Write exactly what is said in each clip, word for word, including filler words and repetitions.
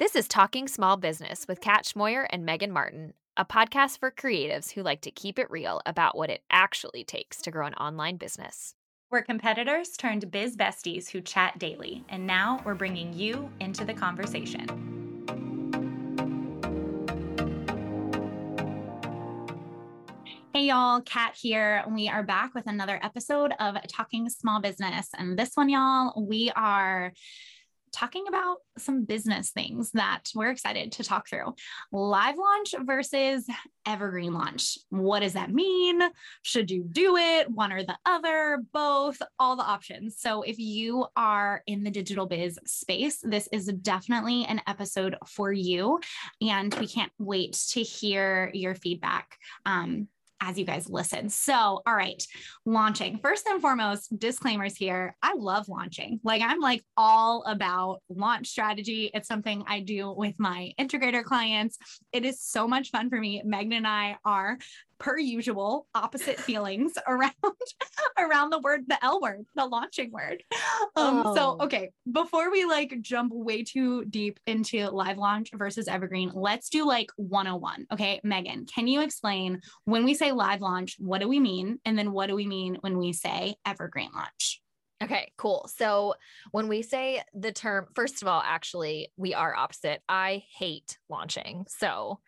This is Talking Small Business with Kat Schmoyer and Megan Martin, a podcast for creatives who like to keep it real about what it actually takes to grow an online business. We're competitors turned biz besties who chat daily, and now we're bringing you into the conversation. Hey y'all, Kat here. We are back with another episode of Talking Small Business. And this one, y'all, we are talking about some business things that we're excited to talk through. Live launch versus evergreen launch. What does that mean? Should you do it? One or the other, both, all the options. So if you are in the digital biz space, this is definitely an episode for you. And we can't wait to hear your feedback. Um, as you guys listen. So, all right, launching. First and foremost, disclaimers here. I love launching. Like I'm like all about launch strategy. It's something I do with my integrator clients. It is so much fun for me. Megan and I are, per usual, opposite feelings around, around the word, the L word, the launching word. Um, oh. So, okay, before we like jump way too deep into live launch versus evergreen, let's do like one oh one. Okay, Megan, can you explain when we say live launch, what do we mean? And then what do we mean when we say evergreen launch? Okay, cool. So when we say the term, first of all, actually, we are opposite. I hate launching. So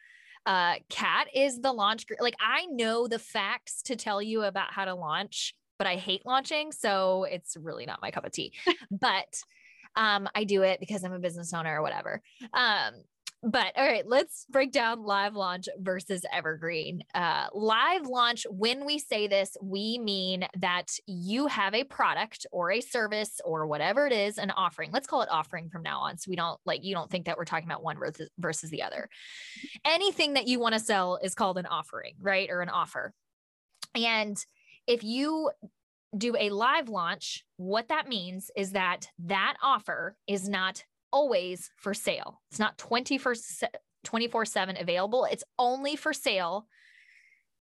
Uh, Kat is the launch. Like I know the facts to tell you about how to launch, but I hate launching. So it's really not my cup of tea, but, um, I do it because I'm a business owner or whatever. Um, but all right, let's break down live launch versus evergreen. Uh, live launch. When we say this, we mean that you have a product or a service or whatever it is, an offering. Let's call it offering from now on. So we don't like, you don't think that we're talking about one versus, versus the other. Anything that you want to sell is called an offering, right? Or an offer. And if you do a live launch, what that means is that that offer is not always for sale. It's not twenty-four seven available. It's only for sale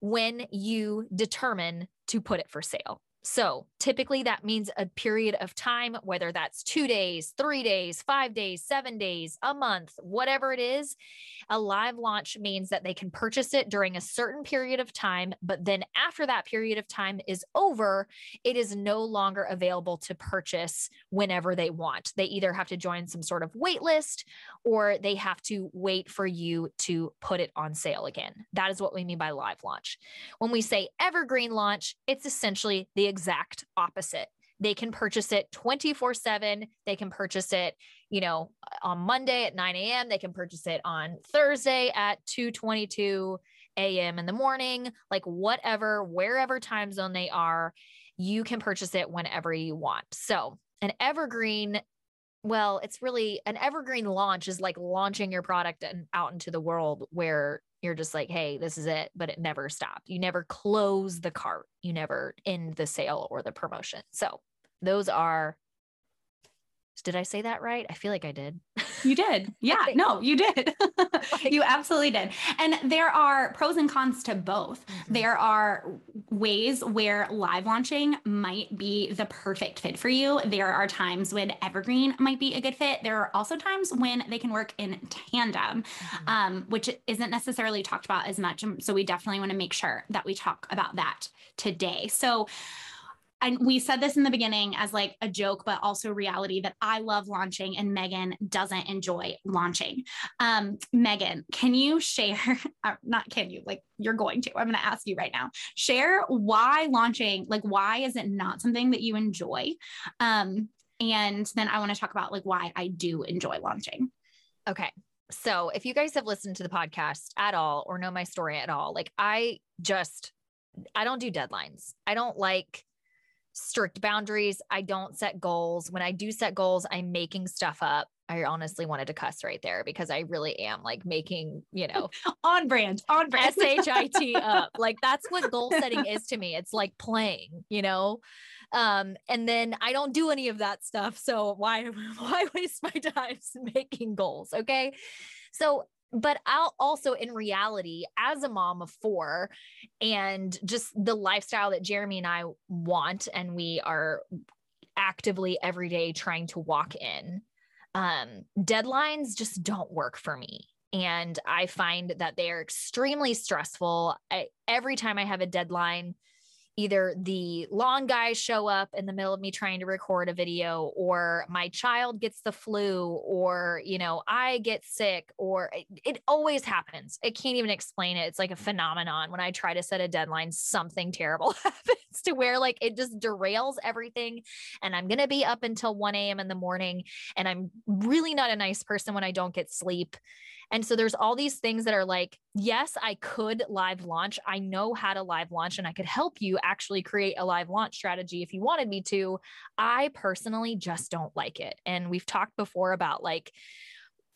when you determine to put it for sale. So typically that means a period of time, whether that's two days, three days, five days, seven days, a month, whatever it is. A live launch means that they can purchase it during a certain period of time, but then after that period of time is over, it is no longer available to purchase whenever they want. They either have to join some sort of wait list or they have to wait for you to put it on sale again. That is what we mean by live launch. When we say evergreen launch, it's essentially the exact opposite. They can purchase it twenty-four seven. They can purchase it, you know, on Monday at nine a.m. They can purchase it on Thursday at two twenty-two a.m. in the morning, like whatever, wherever time zone they are, you can purchase it whenever you want. So an evergreen, well, it's really an evergreen launch is like launching your product and out into the world where you're just like, hey, this is it, but it never stopped. You never close the cart. You never end the sale or the promotion. So those are, did I say that right? I feel like I did. You did. Yeah, no, you did. You absolutely did. And there are pros and cons to both. Mm-hmm. There are ways where live launching might be the perfect fit for you. There are times when evergreen might be a good fit. There are also times when they can work in tandem, mm-hmm. um, which isn't necessarily talked about as much. So we definitely want to make sure that we talk about that today. So and we said this in the beginning as like a joke, but also reality that I love launching and Megan doesn't enjoy launching. Um, Megan, can you share, not can you, like you're going to, I'm going to ask you right now, share why launching, like why is it not something that you enjoy? Um, and then I want to talk about like why I do enjoy launching. Okay. So if you guys have listened to the podcast at all, or know my story at all, like I just, I don't do deadlines. I don't like strict boundaries. I don't set goals. When I do set goals, I'm making stuff up. I honestly wanted to cuss right there because I really am like making, you know, on brand, on brand, S H I T up. Like that's what goal setting is to me. It's like playing, you know? Um, and then I don't do any of that stuff. So why, why waste my time making goals? Okay. So but I'll also in reality, as a mom of four and just the lifestyle that Jeremy and I want, and we are actively every day trying to walk in, um, deadlines just don't work for me. And I find that they are extremely stressful. I, every time I have a deadline, either the long guys show up in the middle of me trying to record a video, or my child gets the flu, or, you know, I get sick, or it, it always happens. I can't even explain it. It's like a phenomenon. When I try to set a deadline, something terrible happens to where like, it just derails everything. And I'm going to be up until one a.m. in the morning. And I'm really not a nice person when I don't get sleep. And so there's all these things that are like, yes, I could live launch. I know how to live launch, and I could help you actually create a live launch strategy if you wanted me to. I personally just don't like it. And we've talked before about like,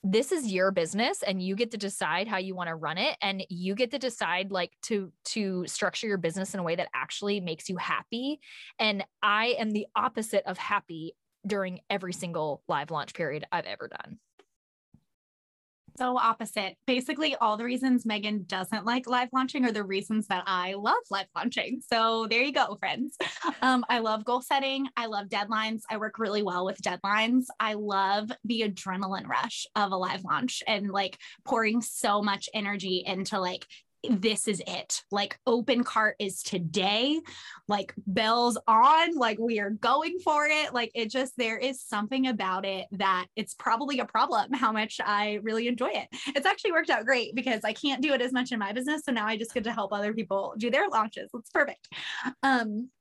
this is your business and you get to decide how you want to run it. And you get to decide like to, to structure your business in a way that actually makes you happy. And I am the opposite of happy during every single live launch period I've ever done. So opposite. Basically, all the reasons Megan doesn't like live launching are the reasons that I love live launching. So there you go, friends. Um, I love goal setting. I love deadlines. I work really well with deadlines. I love the adrenaline rush of a live launch and like pouring so much energy into like, this is it. Like open cart is today, like bells on, like we are going for it. Like it just, there is something about it that it's probably a problem how much I really enjoy it. It's actually worked out great because I can't do it as much in my business. So now I just get to help other people do their launches. It's perfect. Um,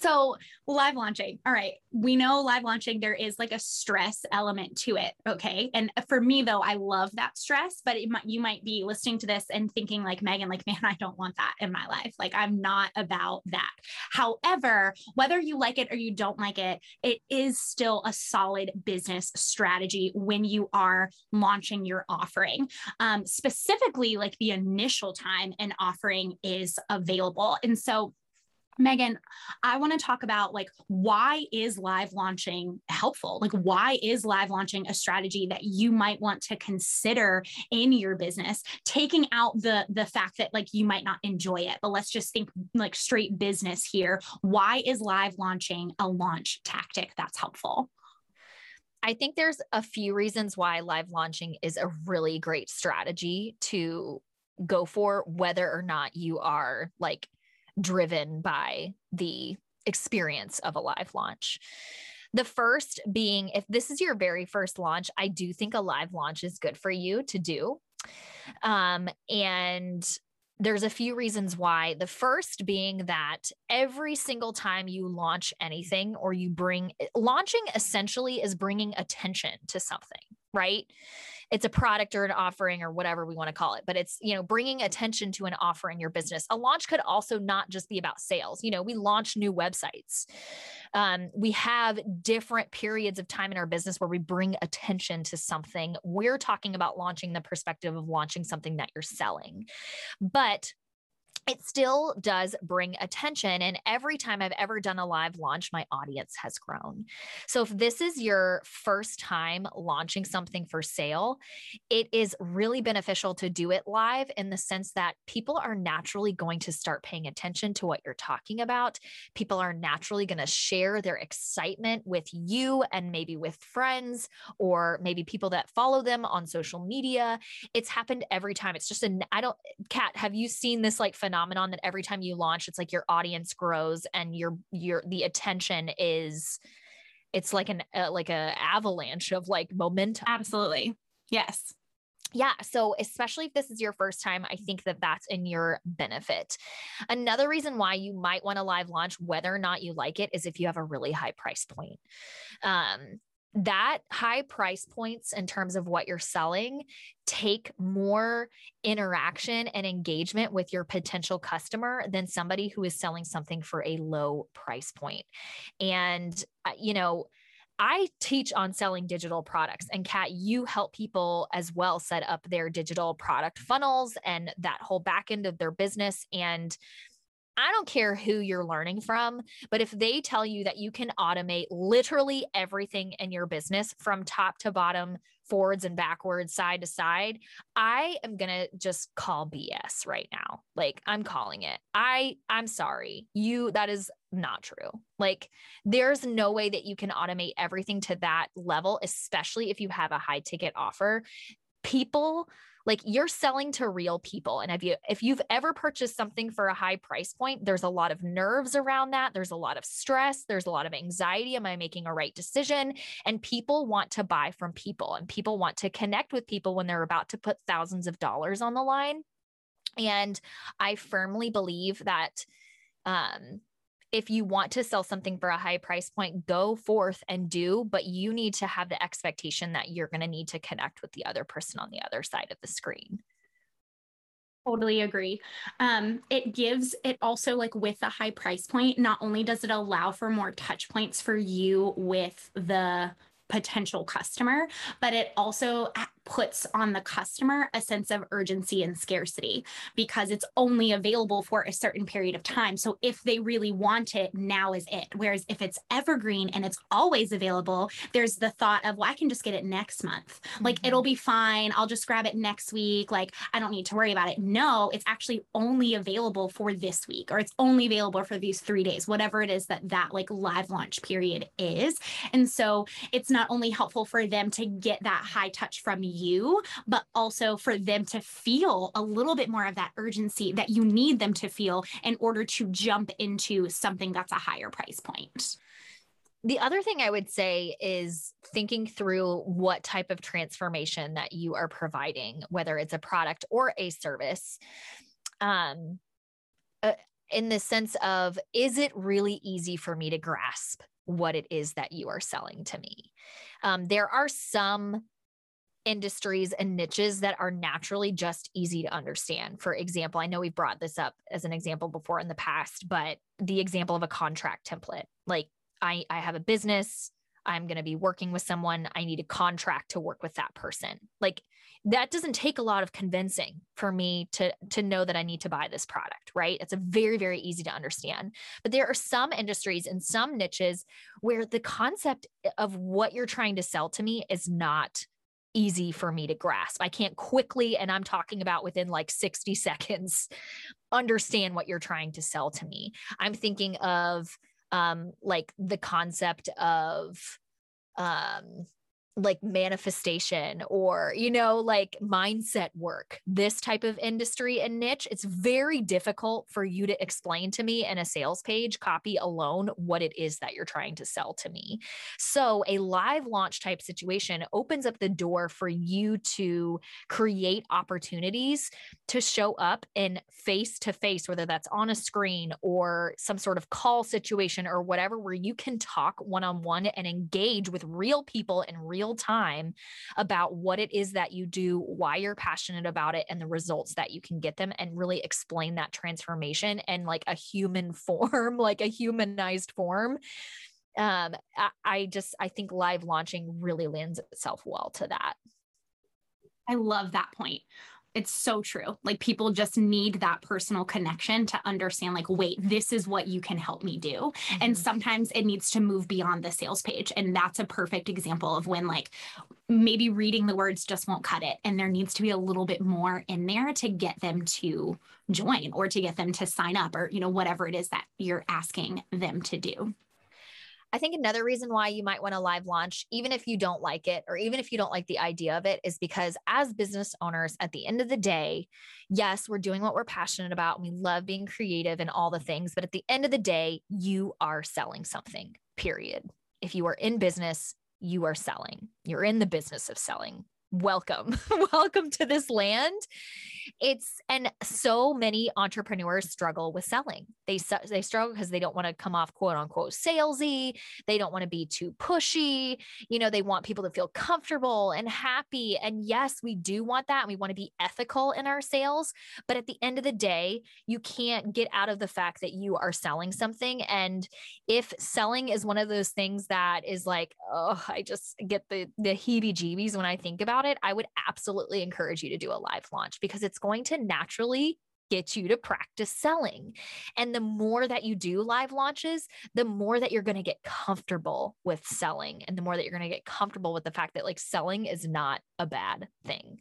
So live launching. All right. We know live launching, there is like a stress element to it. Okay. And for me though, I love that stress, but it might, you might be listening to this and thinking like, Megan, like, man, I don't want that in my life. Like I'm not about that. However, whether you like it or you don't like it, it is still a solid business strategy when you are launching your offering. Um, specifically like the initial time an offering is available. And so Megan, I want to talk about like, why is live launching helpful? Like, why is live launching a strategy that you might want to consider in your business, taking out the, the fact that like, you might not enjoy it, but let's just think like straight business here. Why is live launching a launch tactic that's helpful? I think there's a few reasons why live launching is a really great strategy to go for, whether or not you are like driven by the experience of a live launch. The first being, if this is your very first launch, I do think a live launch is good for you to do. Um, and there's a few reasons why. The first being that every single time you launch anything or you bring, launching essentially is bringing attention to something, right? It's a product or an offering or whatever we want to call it, but it's, you know, bringing attention to an offering, your business. A launch could also not just be about sales. You know, we launch new websites. Um, we have different periods of time in our business where we bring attention to something. We're talking about launching the perspective of launching something that you're selling, but it still does bring attention. And every time I've ever done a live launch, my audience has grown. So if this is your first time launching something for sale, it is really beneficial to do it live in the sense that people are naturally going to start paying attention to what you're talking about. People are naturally going to share their excitement with you and maybe with friends or maybe people that follow them on social media. It's happened every time. It's just an, I don't, Kat, have you seen this like phenomenon? phenomenon that every time you launch, it's like your audience grows and your, your, the attention is, it's like an, uh, like a avalanche of like momentum. Absolutely. Yes. Yeah. So especially if this is your first time, I think that that's in your benefit. Another reason why you might want to live launch, whether or not you like it, is if you have a really high price point. Um, that high price points in terms of what you're selling take more interaction and engagement with your potential customer than somebody who is selling something for a low price point. And, you know, I teach on selling digital products, and Kat, you help people as well set up their digital product funnels and that whole back end of their business. And I don't care who you're learning from, but if they tell you that you can automate literally everything in your business from top to bottom, forwards and backwards, side to side, I am going to just call B S right now. Like, I'm calling it. I, I'm sorry. You, that is not true. Like, there's no way that you can automate everything to that level, especially if you have a high ticket offer. People, like, you're selling to real people. And if you, if you've ever purchased something for a high price point, there's a lot of nerves around that. There's a lot of stress. There's a lot of anxiety. Am I making a right decision? And people want to buy from people, and people want to connect with people when they're about to put thousands of dollars on the line. And I firmly believe that, um, if you want to sell something for a high price point, go forth and do, but you need to have the expectation that you're going to need to connect with the other person on the other side of the screen. Totally agree. Um, it gives it also, like, with a high price point, not only does it allow for more touch points for you with the potential customer, but it also puts on the customer a sense of urgency and scarcity, because it's only available for a certain period of time. So if they really want it, now is it. Whereas if it's evergreen and it's always available, there's the thought of, well, I can just get it next month. Like, mm-hmm. it'll be fine. I'll just grab it next week. Like, I don't need to worry about it. No, it's actually only available for this week, or it's only available for these three days, whatever it is that that like live launch period is. And so it's not only helpful for them to get that high touch from you, you, but also for them to feel a little bit more of that urgency that you need them to feel in order to jump into something that's a higher price point. The other thing I would say is thinking through what type of transformation that you are providing, whether it's a product or a service. Um, uh, in the sense of, is it really easy for me to grasp what it is that you are selling to me? Um, there are some industries and niches that are naturally just easy to understand. For example, I know we've brought this up as an example before in the past, but the example of a contract template. Like, I, I have a business, I'm going to be working with someone, I need a contract to work with that person. Like, that doesn't take a lot of convincing for me to, to know that I need to buy this product, right? It's a very, very easy to understand. But there are some industries and some niches where the concept of what you're trying to sell to me is not easy for me to grasp. I can't quickly, and I'm talking about within like sixty seconds, understand what you're trying to sell to me. I'm thinking of um, like the concept of um, like manifestation, or, you know, like mindset work, this type of industry and niche. It's very difficult for you to explain to me in a sales page copy alone what it is that you're trying to sell to me. So a live launch type situation opens up the door for you to create opportunities to show up in face to face, whether that's on a screen or some sort of call situation or whatever, where you can talk one-on-one and engage with real people in real time about what it is that you do, why you're passionate about it, and the results that you can get them, and really explain that transformation in like a human form, like a humanized form. Um, I, I just, I think live launching really lends itself well to that. I love that point. It's so true. Like, people just need that personal connection to understand, like, wait, this is what you can help me do. Mm-hmm. And sometimes it needs to move beyond the sales page. And that's a perfect example of when, like, maybe reading the words just won't cut it. And there needs to be a little bit more in there to get them to join, or to get them to sign up, or, you know, whatever it is that you're asking them to do. I think another reason why you might want to live launch, even if you don't like it, or even if you don't like the idea of it, is because as business owners, at the end of the day, yes, we're doing what we're passionate about. We love being creative and all the things, but at the end of the day, you are selling something, period. If you are in business, you are selling. You're in the business of selling. Welcome. Welcome to this land. It's, and so many entrepreneurs struggle with selling. They, they struggle because they don't want to come off quote unquote salesy. They don't want to be too pushy. You know, they want people to feel comfortable and happy. And yes, we do want that. And we want to be ethical in our sales, but at the end of the day, you can't get out of the fact that you are selling something. And if selling is one of those things that is like, oh, I just get the, the heebie-jeebies when I think about it, I would absolutely encourage you to do a live launch, because it's going to naturally get you to practice selling. And the more that you do live launches, the more that you're going to get comfortable with selling, and the more that you're going to get comfortable with the fact that like selling is not a bad thing.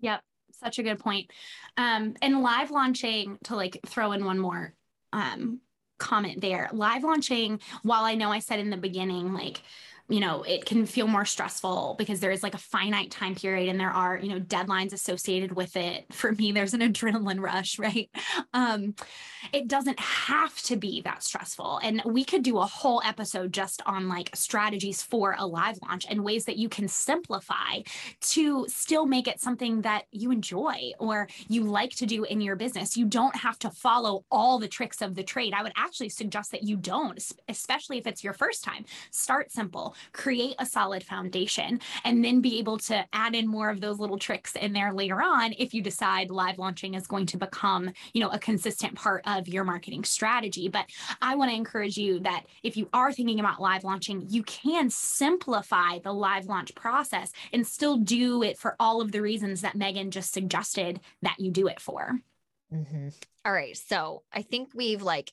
Yep. Such a good point. Um, and live launching, to like throw in one more um, comment there, live launching, while I know I said in the beginning, like, you know, it can feel more stressful because there is like a finite time period and there are, you know, deadlines associated with it. For me, there's an adrenaline rush, right? Um, it doesn't have to be that stressful. And we could do a whole episode just on like strategies for a live launch and ways that you can simplify to still make it something that you enjoy or you like to do in your business. You don't have to follow all the tricks of the trade. I would actually suggest that you don't, especially if it's your first time. Start simple. Create a solid foundation, and then be able to add in more of those little tricks in there later on if you decide live launching is going to become, you know, a consistent part of your marketing strategy. But I want to encourage you that if you are thinking about live launching, you can simplify the live launch process and still do it for all of the reasons that Megan just suggested that you do it for. Mm-hmm. All right. So I think we've like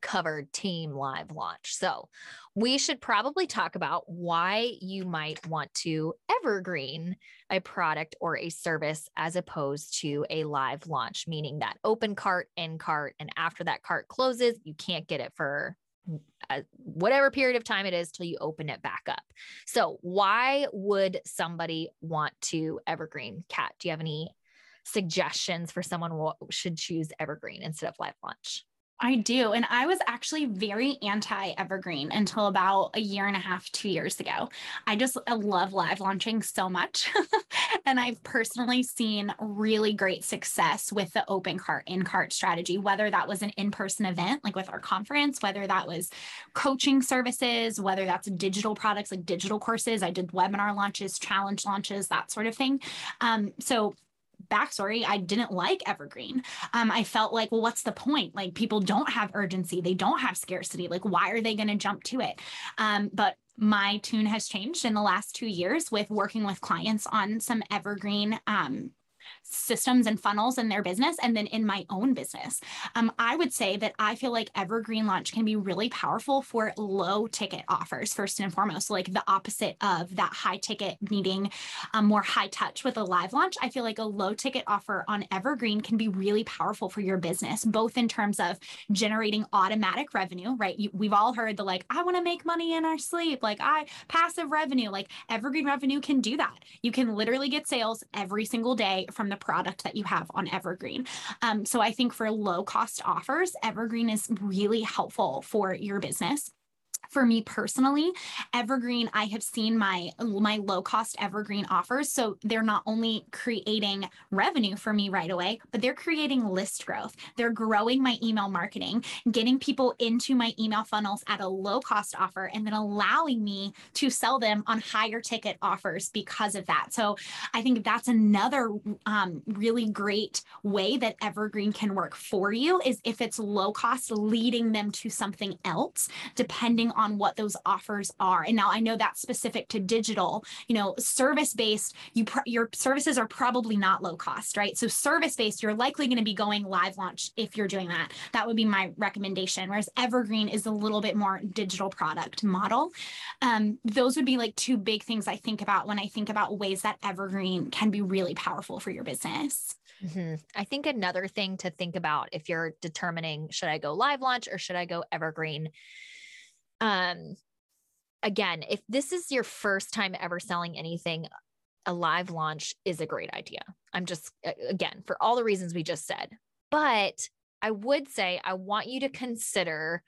covered team live launch. So we should probably talk about why you might want to evergreen a product or a service as opposed to a live launch, meaning that open cart, end cart, and after that cart closes, you can't get it for a, whatever period of time it is till you open it back up. So why would somebody want to evergreen? Kat, do you have any suggestions for someone who should choose evergreen instead of live launch? I do. And I was actually very anti-evergreen until about a year and a half, two years ago. I just I love live launching so much. And I've personally seen really great success with the open cart, in cart strategy, whether that was an in-person event, like with our conference, whether that was coaching services, whether that's digital products, like digital courses. I did webinar launches, challenge launches, that sort of thing. Um, so backstory, I didn't like evergreen. Um, I felt like, well, what's the point? Like people don't have urgency. They don't have scarcity. Like, why are they going to jump to it? Um, but my tune has changed in the last two years with working with clients on some evergreen, um, systems and funnels in their business. And then in my own business, um, I would say that I feel like evergreen launch can be really powerful for low ticket offers, first and foremost, like the opposite of that high ticket needing um, more high touch with a live launch. I feel like a low ticket offer on evergreen can be really powerful for your business, both in terms of generating automatic revenue, right? You, we've all heard the, like, I want to make money in our sleep. Like I passive revenue, like evergreen revenue can do that. You can literally get sales every single day from the product that you have on evergreen. Um, so I think for low cost offers, evergreen is really helpful for your business. For me personally, evergreen, I have seen my, my low cost evergreen offers. So they're not only creating revenue for me right away, but they're creating list growth. They're growing my email marketing, getting people into my email funnels at a low cost offer, and then allowing me to sell them on higher ticket offers because of that. So I think that's another um, really great way that evergreen can work for you, is if it's low cost, leading them to something else, depending on on what those offers are. And now I know that's specific to digital, you know, service-based, you pr- your services are probably not low cost, right? So service-based, you're likely going to be going live launch if you're doing that. That would be my recommendation. Whereas evergreen is a little bit more digital product model. Um, those would be like two big things I think about when I think about ways that evergreen can be really powerful for your business. Mm-hmm. I think another thing to think about if you're determining, should I go live launch or should I go evergreen? Um, again, if this is your first time ever selling anything, a live launch is a great idea. I'm just, again, for all the reasons we just said, but I would say, I want you to consider,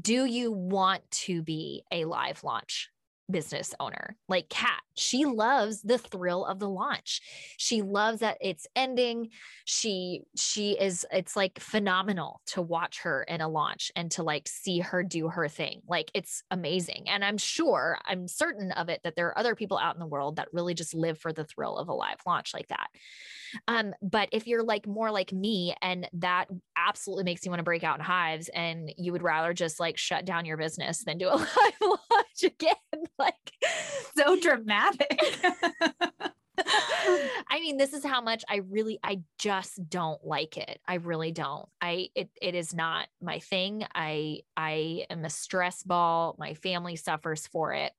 do you want to be a live launch business owner? Like Kat, she loves the thrill of the launch. She loves that it's ending. She, she is, it's like phenomenal to watch her in a launch and to like see her do her thing. Like it's amazing. And I'm sure, I'm certain of it, that there are other people out in the world that really just live for the thrill of a live launch like that. Um, but if you're like more like me, and that absolutely makes you want to break out in hives, and you would rather just like shut down your business than do a live launch again. Like so dramatic. I mean, this is how much I really, I just don't like it. I really don't. I, it, it is not my thing. I, I am a stress ball. My family suffers for it.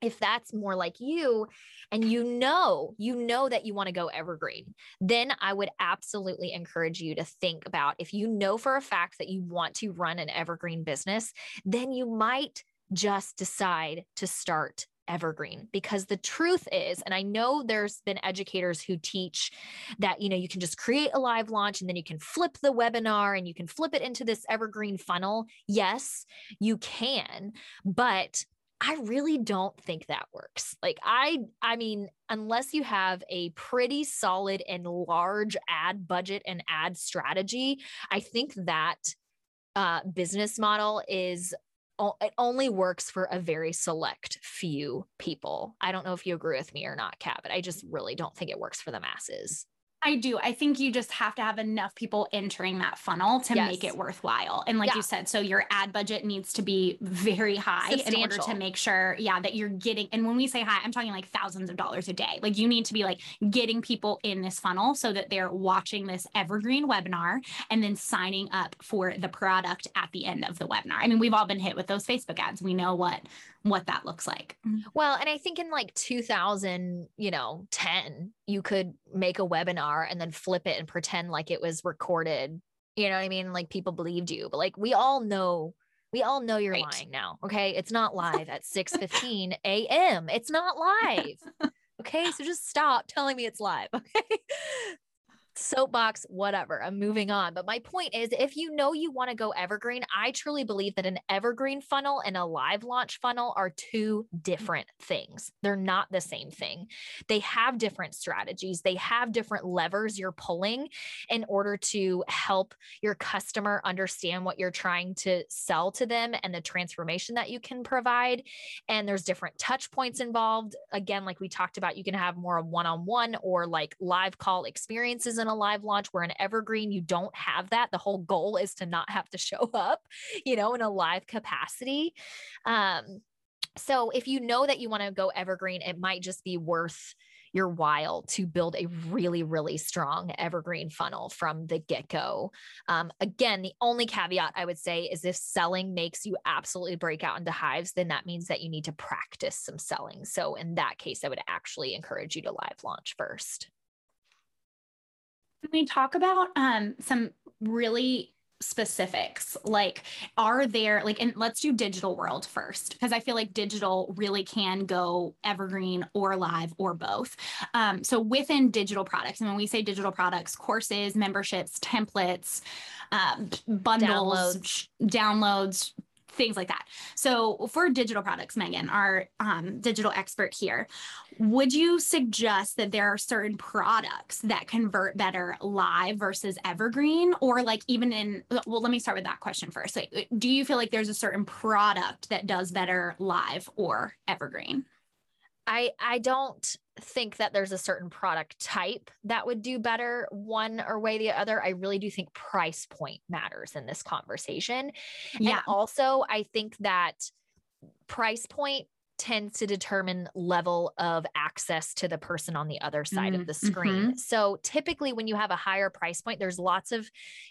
If that's more like you, and you know, you know that you want to go evergreen, then I would absolutely encourage you to think about, if you know for a fact that you want to run an evergreen business, then you might just decide to start evergreen. Because the truth is, and I know there's been educators who teach that, you know, you can just create a live launch and then you can flip the webinar and you can flip it into this evergreen funnel. Yes, you can, but I really don't think that works. Like I, I mean, unless you have a pretty solid and large ad budget and ad strategy, I think that uh, business model is, it only works for a very select few people. I don't know if you agree with me or not, Kat, but I just really don't think it works for the masses. I do. I think you just have to have enough people entering that funnel to yes. make it worthwhile. And like yeah. you said, so your ad budget needs to be very high in order to make sure, yeah, that you're getting, and when we say high, I'm talking like thousands of dollars a day. Like you need to be like getting people in this funnel so that they're watching this evergreen webinar and then signing up for the product at the end of the webinar. I mean, we've all been hit with those Facebook ads. We know what, what that looks like. Well, and I think in like two thousand, you know, ten, you could make a webinar and then flip it and pretend like it was recorded. You know what I mean? Like people believed you, but like, we all know, we all know you're right. lying now. Okay. It's not live at six fifteen a m It's not live. Okay. So just stop telling me it's live. Okay. Soapbox, whatever. I'm moving on. But my point is, if you know you want to go evergreen, I truly believe that an evergreen funnel and a live launch funnel are two different things. They're not the same thing. They have different strategies. They have different levers you're pulling in order to help your customer understand what you're trying to sell to them and the transformation that you can provide. And there's different touch points involved. Again, like we talked about, you can have more one-on-one or like live call experiences in a live launch, where an evergreen, you don't have that. The whole goal is to not have to show up, you know, in a live capacity. Um, so if you know that you want to go evergreen, it might just be worth your while to build a really, really strong evergreen funnel from the get-go. Um, again, the only caveat I would say is if selling makes you absolutely break out into hives, then that means that you need to practice some selling. So in that case, I would actually encourage you to live launch first. Can we talk about um, some really specifics? Like, are there like, and let's do digital world first, because I feel like digital really can go evergreen or live or both. Um, so within digital products, and when we say digital products, courses, memberships, templates, um, bundles, downloads, downloads things like that. So for digital products, Megan, our um, digital expert here, would you suggest that there are certain products that convert better live versus evergreen? Or like even in, well, let me start with that question first. Like, do you feel like there's a certain product that does better live or evergreen? I, I don't think that there's a certain product type that would do better one or way the other. I really do think price point matters in this conversation. Yeah. And also I think that price point tends to determine level of access to the person on the other side mm-hmm. of the screen. Mm-hmm. So typically when you have a higher price point, there's lots of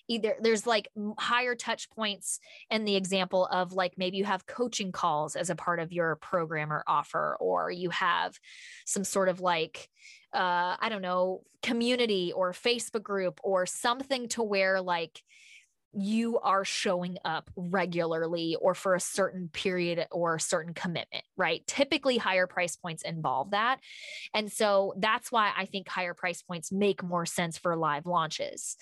either there's like higher touch points in the example of like, maybe you have coaching calls as a part of your program or offer, or you have some sort of like, uh, I don't know, community or Facebook group or something to where like, you are showing up regularly or for a certain period or a certain commitment, right? Typically higher price points involve that. And so that's why I think higher price points make more sense for live launches.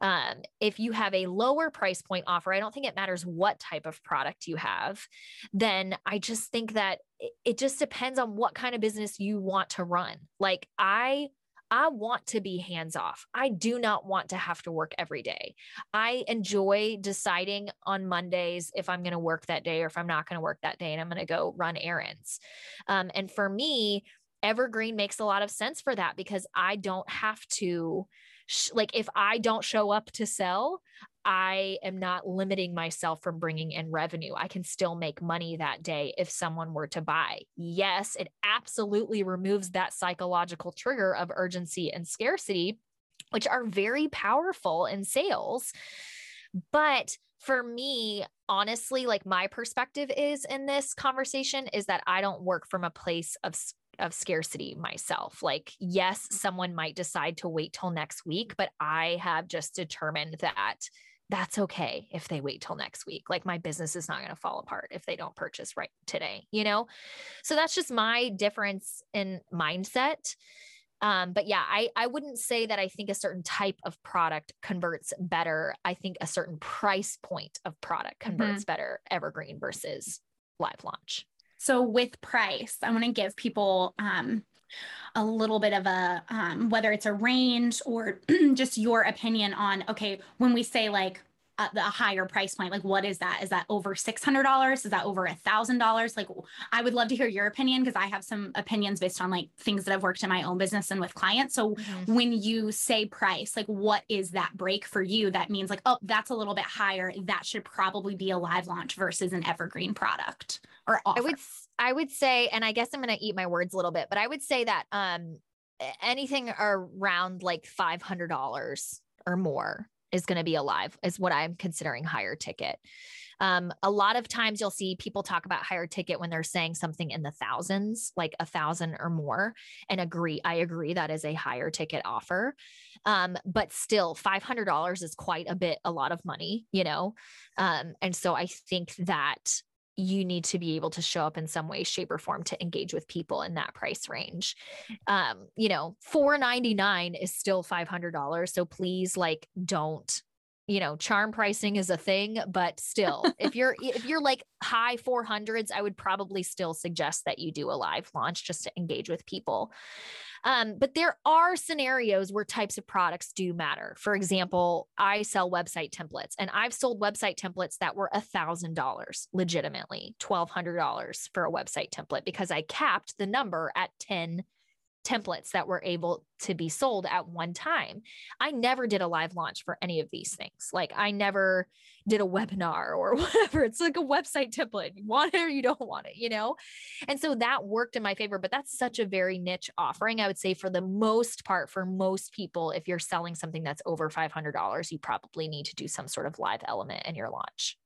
Um, if you have a lower price point offer, I don't think it matters what type of product you have, then I just think that it just depends on what kind of business you want to run. Like I I want to be hands-off. I do not want to have to work every day. I enjoy deciding on Mondays if I'm going to work that day or if I'm not going to work that day and I'm going to go run errands. Um, and for me, evergreen makes a lot of sense for that because I don't have to, sh- like if I don't show up to sell, I am not limiting myself from bringing in revenue. I can still make money that day if someone were to buy. Yes, it absolutely removes that psychological trigger of urgency and scarcity, which are very powerful in sales. But for me, honestly, like my perspective is in this conversation is that I don't work from a place of of scarcity myself. Like, yes, someone might decide to wait till next week, but I have just determined that that's okay if they wait till next week. Like my business is not going to fall apart if they don't purchase right today, you know? So that's just my difference in mindset. Um, but yeah, I, I wouldn't say that I think a certain type of product converts better. I think a certain price point of product converts mm-hmm. better, evergreen versus live launch. So with price, I want to give people um, a little bit of a, um, whether it's a range or just your opinion on, okay, when we say like uh, the higher price point, like what is that? Is that over six hundred dollars? Is that over one thousand dollars? Like, I would love to hear your opinion because I have some opinions based on like things that I've worked in my own business and with clients. So mm-hmm. when you say price, like what is that break for you? That means like, oh, that's a little bit higher. That should probably be a live launch versus an evergreen product. Or offer. I would, I would say, and I guess I'm going to eat my words a little bit, but I would say that, um, anything around like five hundred dollars or more is going to be a live is what I'm considering higher ticket. Um, a lot of times you'll see people talk about higher ticket when they're saying something in the thousands, like a thousand or more, and agree. I agree that is a higher ticket offer. Um, but still five hundred dollars is quite a bit, a lot of money, you know? Um, and so I think that you need to be able to show up in some way, shape, or form to engage with people in that price range. Um, you know, four ninety-nine is still five hundred dollars. So please, like, don't, you know, charm pricing is a thing, but still, if you're, if you're like high four hundreds, I would probably still suggest that you do a live launch just to engage with people. Um, but there are scenarios where types of products do matter. For example, I sell website templates, and I've sold website templates that were one thousand dollars, legitimately one thousand two hundred dollars for a website template, because I capped the number at ten templates that were able to be sold at one time. I never did a live launch for any of these things. Like, I never did a webinar or whatever. It's like a website template. You want it or you don't want it, you know? And so that worked in my favor, but that's such a very niche offering. I would say for the most part, for most people, if you're selling something that's over five hundred dollars, you probably need to do some sort of live element in your launch.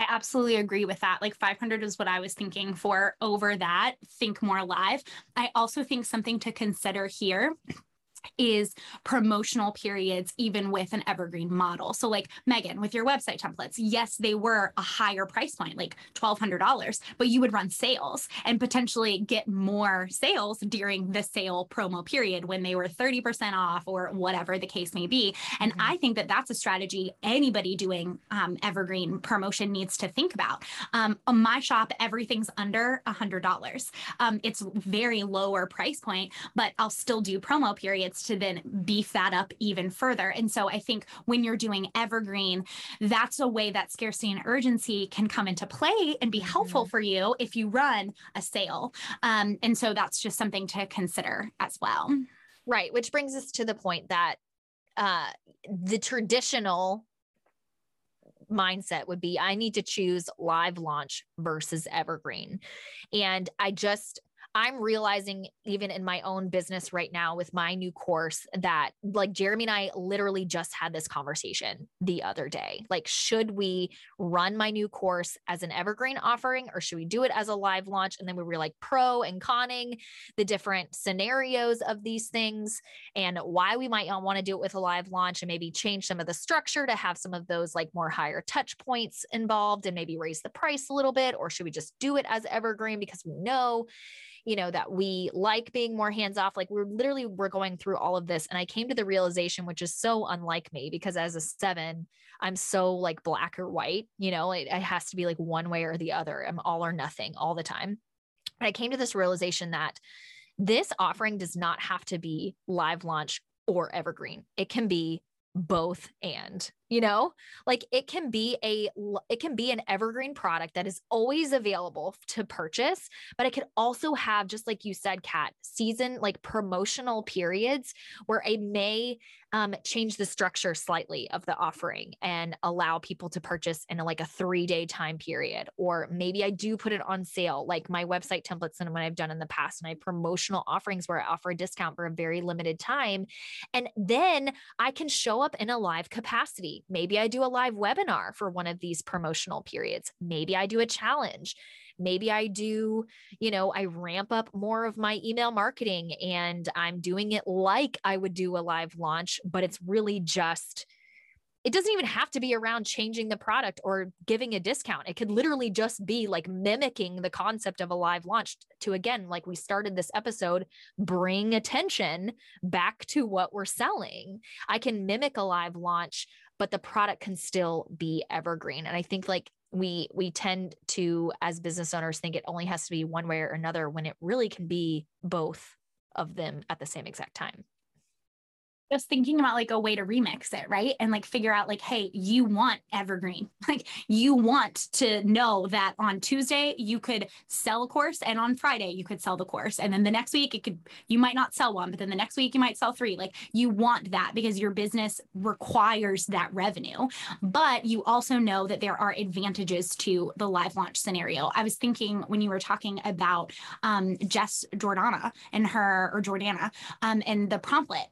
I absolutely agree with that. Like five hundred is what I was thinking for over that. Think more live. I also think something to consider here is promotional periods, even with an evergreen model. So like Megan, with your website templates, yes, they were a higher price point, like one thousand two hundred dollars, but you would run sales and potentially get more sales during the sale promo period when they were thirty percent off or whatever the case may be. And mm-hmm. I think that that's a strategy anybody doing um, evergreen promotion needs to think about. Um, on my shop, everything's under one hundred dollars. Um, it's very lower price point, but I'll still do promo periods to then beef that up even further. And so I think when you're doing evergreen, that's a way that scarcity and urgency can come into play and be helpful mm-hmm. for you if you run a sale. Um, and so that's just something to consider as well. Right. Which brings us to the point that uh, the traditional mindset would be, I need to choose live launch versus evergreen. And I just, I'm realizing even in my own business right now with my new course that like Jeremy and I literally just had this conversation the other day. Like, should we run my new course as an evergreen offering or should we do it as a live launch? And then we were like pro and conning the different scenarios of these things and why we might not want to do it with a live launch and maybe change some of the structure to have some of those like more higher touch points involved and maybe raise the price a little bit, or should we just do it as evergreen because we know, you know, that we like being more hands-off. Like we're literally, we're going through all of this. And I came to the realization, which is so unlike me because as a seven, I'm so like black or white, you know, it, it has to be like one way or the other. I'm all or nothing all the time. But I came to this realization that this offering does not have to be live launch or evergreen. It can be both and. You know, like it can be a, it can be an evergreen product that is always available to purchase, but it could also have, just like you said, Kat, season, like promotional periods where it may um, change the structure slightly of the offering and allow people to purchase in a, like a three day time period. Or maybe I do put it on sale, like my website templates and what I've done in the past, and I have promotional offerings where I offer a discount for a very limited time. And then I can show up in a live capacity. Maybe I do a live webinar for one of these promotional periods. Maybe I do a challenge. Maybe I do, you know, I ramp up more of my email marketing and I'm doing it like I would do a live launch, but it's really just, it doesn't even have to be around changing the product or giving a discount. It could literally just be like mimicking the concept of a live launch to, again, like we started this episode, bring attention back to what we're selling. I can mimic a live launch, but the product can still be evergreen. And I think like we, we tend to, as business owners, think it only has to be one way or another when it really can be both of them at the same exact time. Just thinking about like a way to remix it, right? And like figure out like, hey, you want evergreen. Like you want to know that on Tuesday you could sell a course and on Friday you could sell the course. And then the next week it could, you might not sell one, but then the next week you might sell three. Like you want that because your business requires that revenue. But you also know that there are advantages to the live launch scenario. I was thinking when you were talking about um, Jess Jordana and her, or Jordana, um, and the promptlet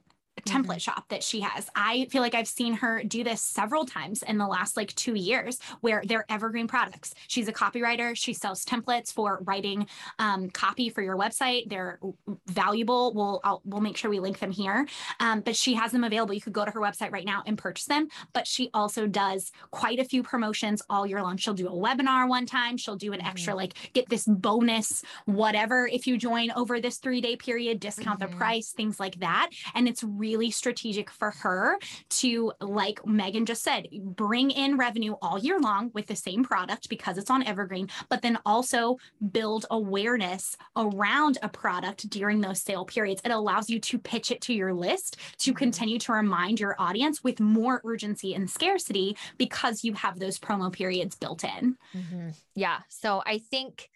template shop that she has. I feel like I've seen her do this several times in the last like two years where they're evergreen products. She's a copywriter. She sells templates for writing um, copy for your website. They're valuable. We'll, I'll, we'll make sure we link them here. Um, but she has them available. You could go to her website right now and purchase them. But she also does quite a few promotions all year long. She'll do a webinar one time. She'll do an extra, like get this bonus, whatever, if you join over this three day period, discount mm-hmm. the price, things like that. And it's really really strategic for her to, like Megan just said, bring in revenue all year long with the same product because it's on evergreen, but then also build awareness around a product during those sale periods. It allows you to pitch it to your list to continue to remind your audience with more urgency and scarcity because you have those promo periods built in. Mm-hmm. Yeah. So I think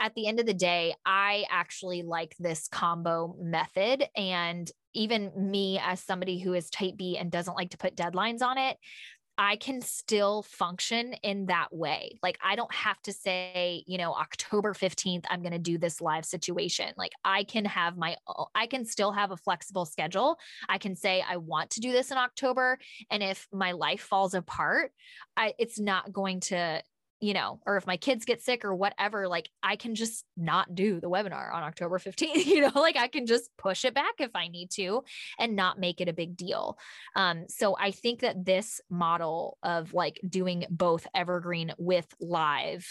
at the end of the day, I actually like this combo method. And even me as somebody who is type B and doesn't like to put deadlines on it, I can still function in that way. Like I don't have to say, you know, October fifteenth, I'm going to do this live situation. Like I can have my, I can still have a flexible schedule. I can say, I want to do this in October. And if my life falls apart, I, it's not going to, you know, or if my kids get sick or whatever, like I can just not do the webinar on October fifteenth, you know, like I can just push it back if I need to and not make it a big deal. Um, so I think that this model of like doing both evergreen with live,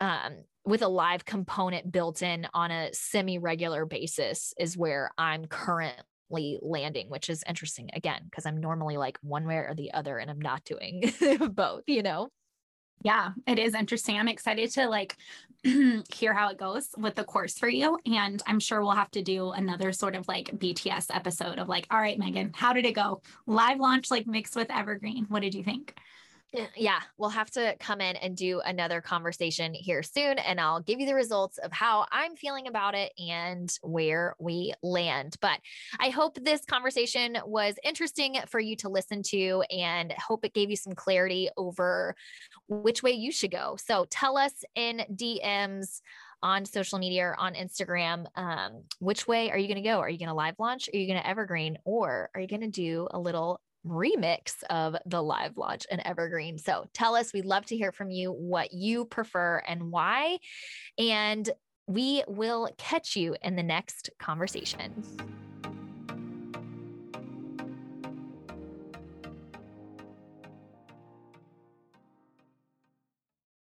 um, with a live component built in on a semi-regular basis is where I'm currently landing, which is interesting again, because I'm normally like one way or the other and I'm not doing both, you know? Yeah, it is interesting. I'm excited to like hear how it goes with the course for you. And I'm sure we'll have to do another sort of like B T S episode of like, all right, Megan, how did it go? Live launch, like mixed with evergreen. What did you think? Yeah, we'll have to come in and do another conversation here soon. And I'll give you the results of how I'm feeling about it and where we land. But I hope this conversation was interesting for you to listen to and hope it gave you some clarity over which way you should go. So tell us in D Ms on social media or on Instagram, um, which way are you going to go? Are you going to live launch? Are you going to evergreen? Or are you going to do a little remix of the live launch and evergreen? So tell us, we'd love to hear from you what you prefer and why, and we will catch you in the next conversation.